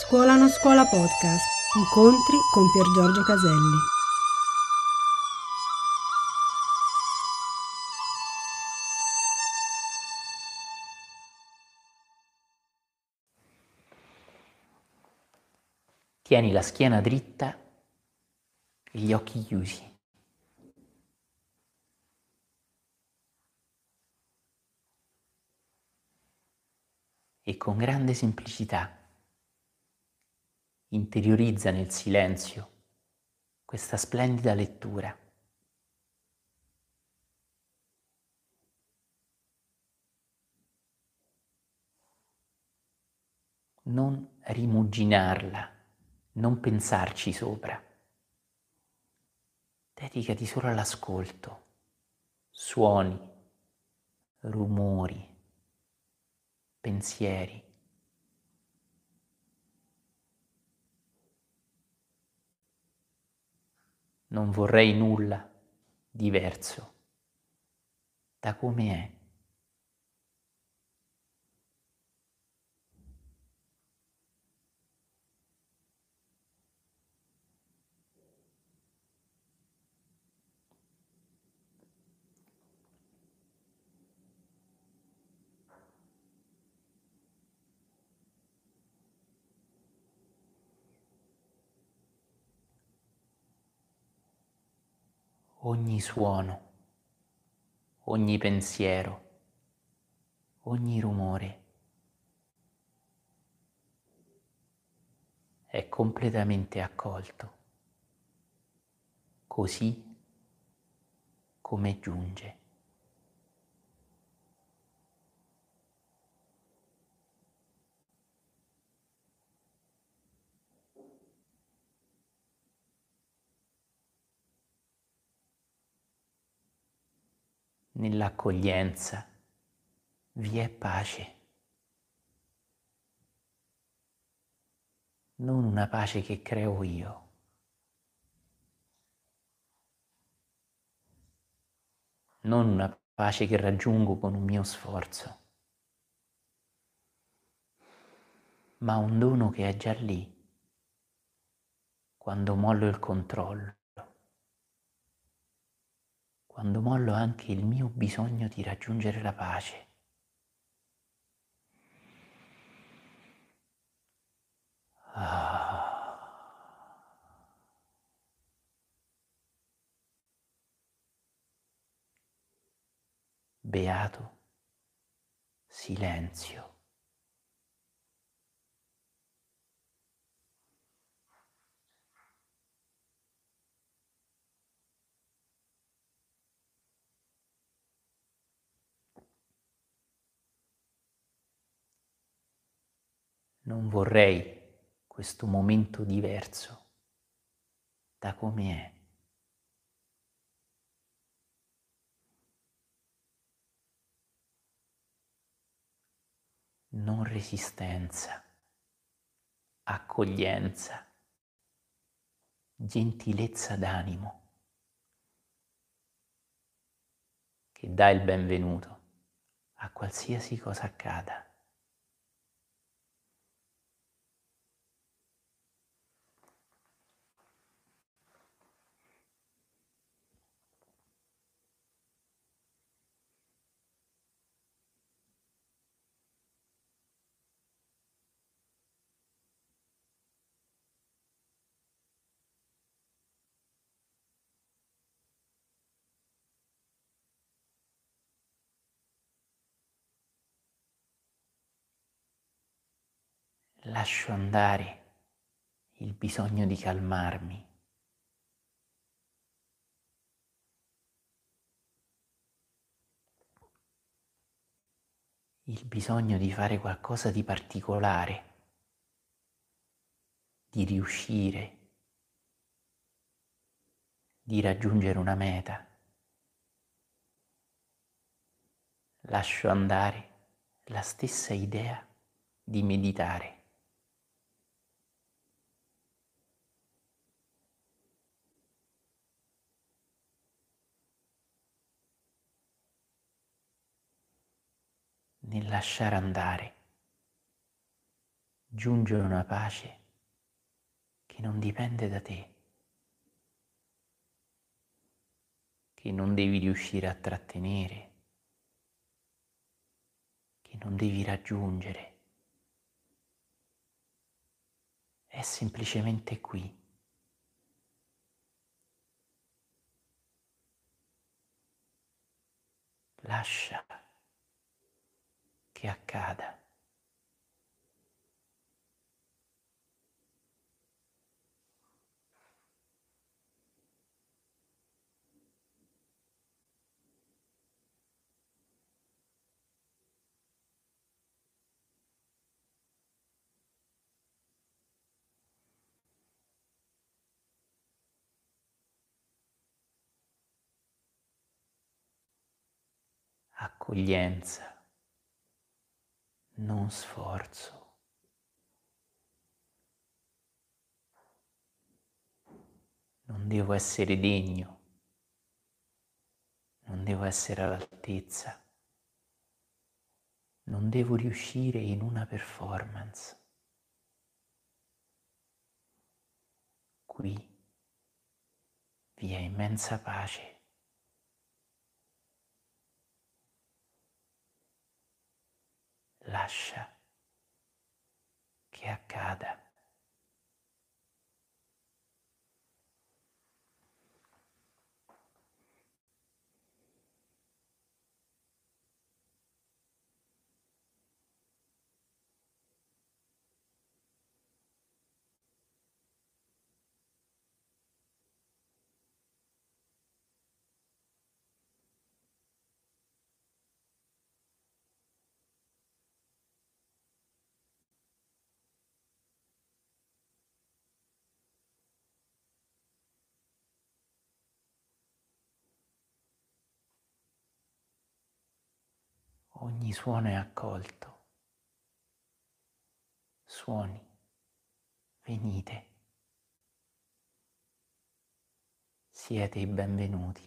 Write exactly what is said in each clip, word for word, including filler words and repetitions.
Scuola no Scuola Podcast. Incontri con Pier Giorgio Caselli. Tieni la schiena dritta e gli occhi chiusi. E con grande semplicità interiorizza nel silenzio questa splendida lettura. Non rimuginarla, non pensarci sopra. Dedicati solo all'ascolto, suoni, rumori, pensieri. Non vorrei nulla diverso da come è. Ogni suono, ogni pensiero, ogni rumore è completamente accolto, così come giunge. Nell'accoglienza vi è pace, non una pace che creo io, non una pace che raggiungo con un mio sforzo, ma un dono che è già lì quando mollo il controllo. Quando mollo anche il mio bisogno di raggiungere la pace. Ah. Beato silenzio. Non vorrei questo momento diverso da come è. Non resistenza, accoglienza, gentilezza d'animo che dà il benvenuto a qualsiasi cosa accada. Lascio andare il bisogno di calmarmi. Il bisogno di fare qualcosa di particolare, di riuscire, di raggiungere una meta. Lascio andare la stessa idea di meditare. Nel lasciare andare giunge una pace che non dipende da te, che non devi riuscire a trattenere, che non devi raggiungere. È semplicemente qui. Lascia che accada. Accoglienza, non sforzo. Non devo essere degno, non devo essere all'altezza, non devo riuscire in una performance. Qui vi è immensa pace. Lascia che accada. Ogni suono è accolto. Suoni, venite. Siete i benvenuti.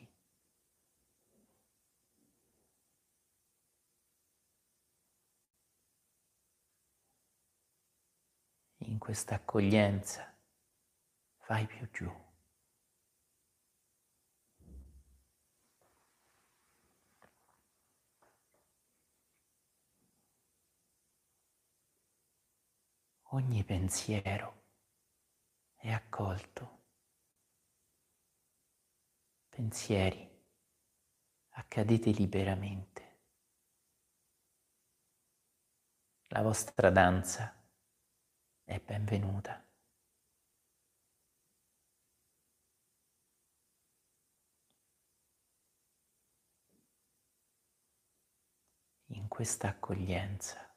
In questa accoglienza vai più giù. Ogni pensiero è accolto. Pensieri, accadete liberamente. La vostra danza è benvenuta. In questa accoglienza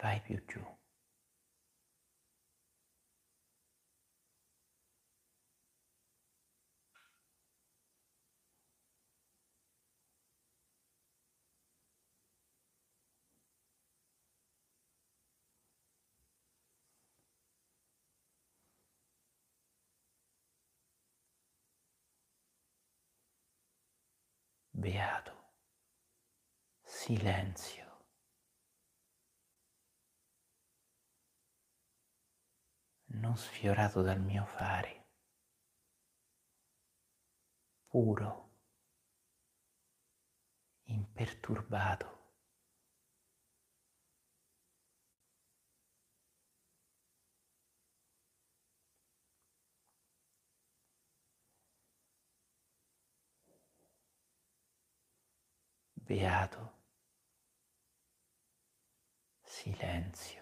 vai più giù. Beato silenzio. Non sfiorato dal mio fare, puro, imperturbato. Beato silenzio.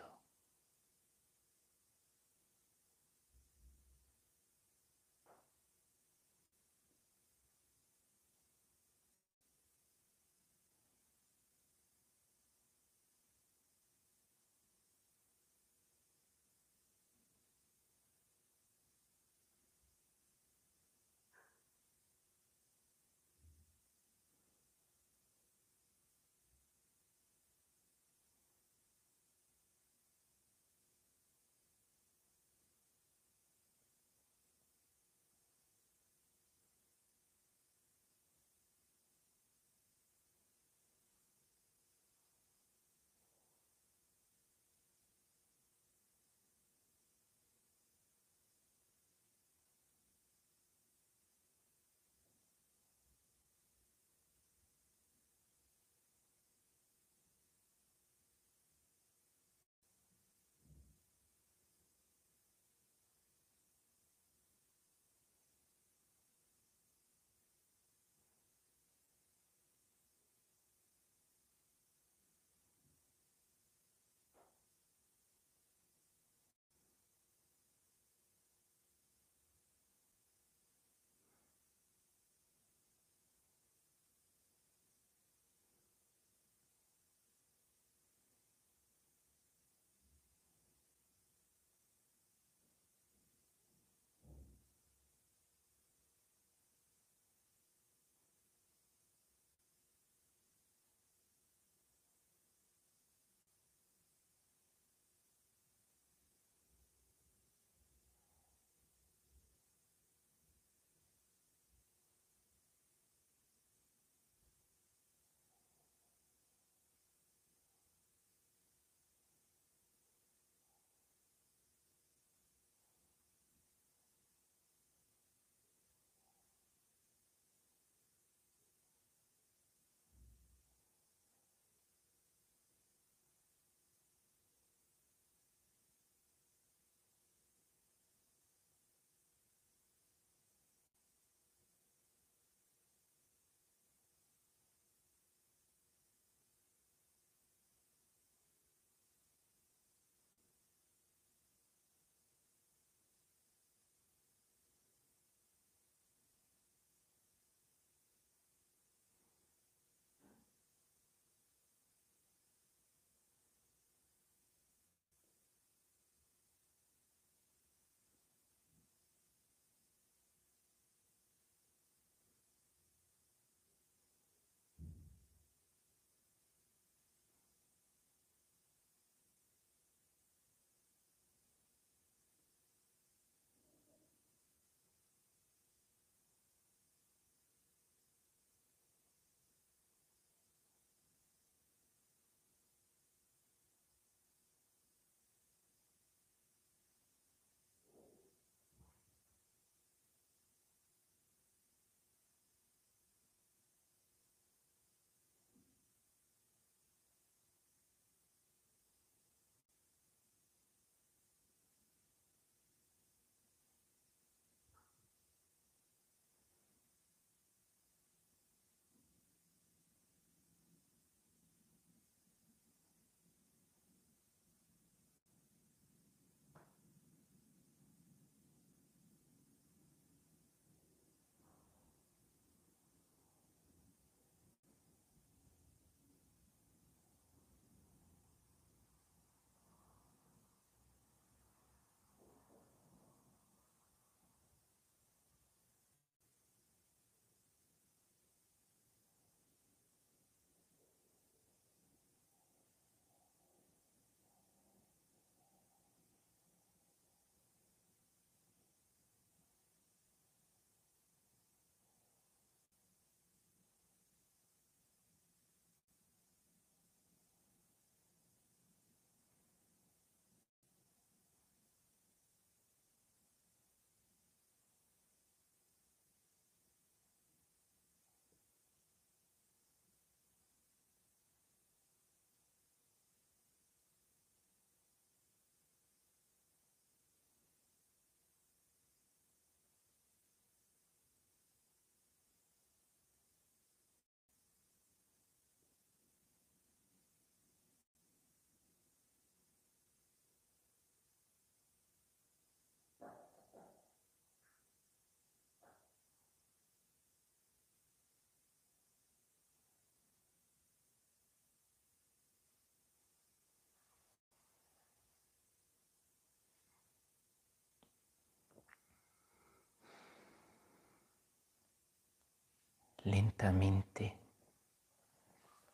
lentamente.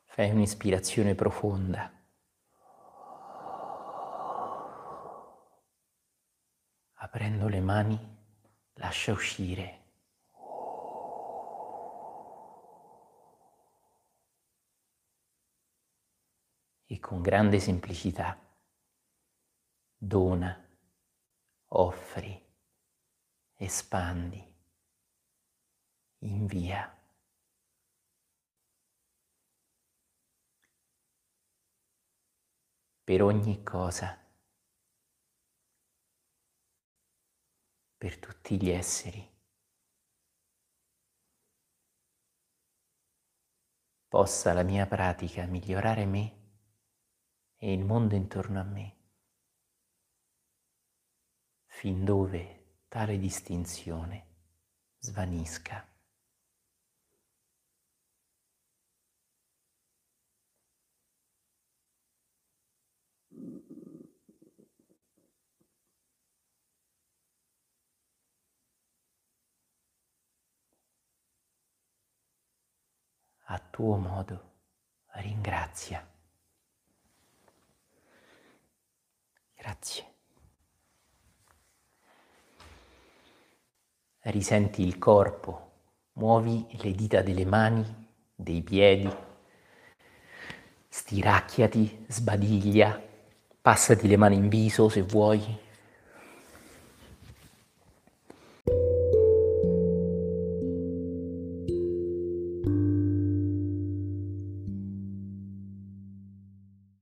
Fai un'ispirazione profonda. Aprendo le mani, lascia uscire. E con grande semplicità dona, offri, espandi, invia. Per ogni cosa, per tutti gli esseri. Possa la mia pratica migliorare me e il mondo intorno a me, fin dove tale distinzione svanisca. A tuo modo, ringrazia. Grazie. Risenti il corpo, muovi le dita delle mani, dei piedi, stiracchiati, sbadiglia, passati le mani in viso se vuoi.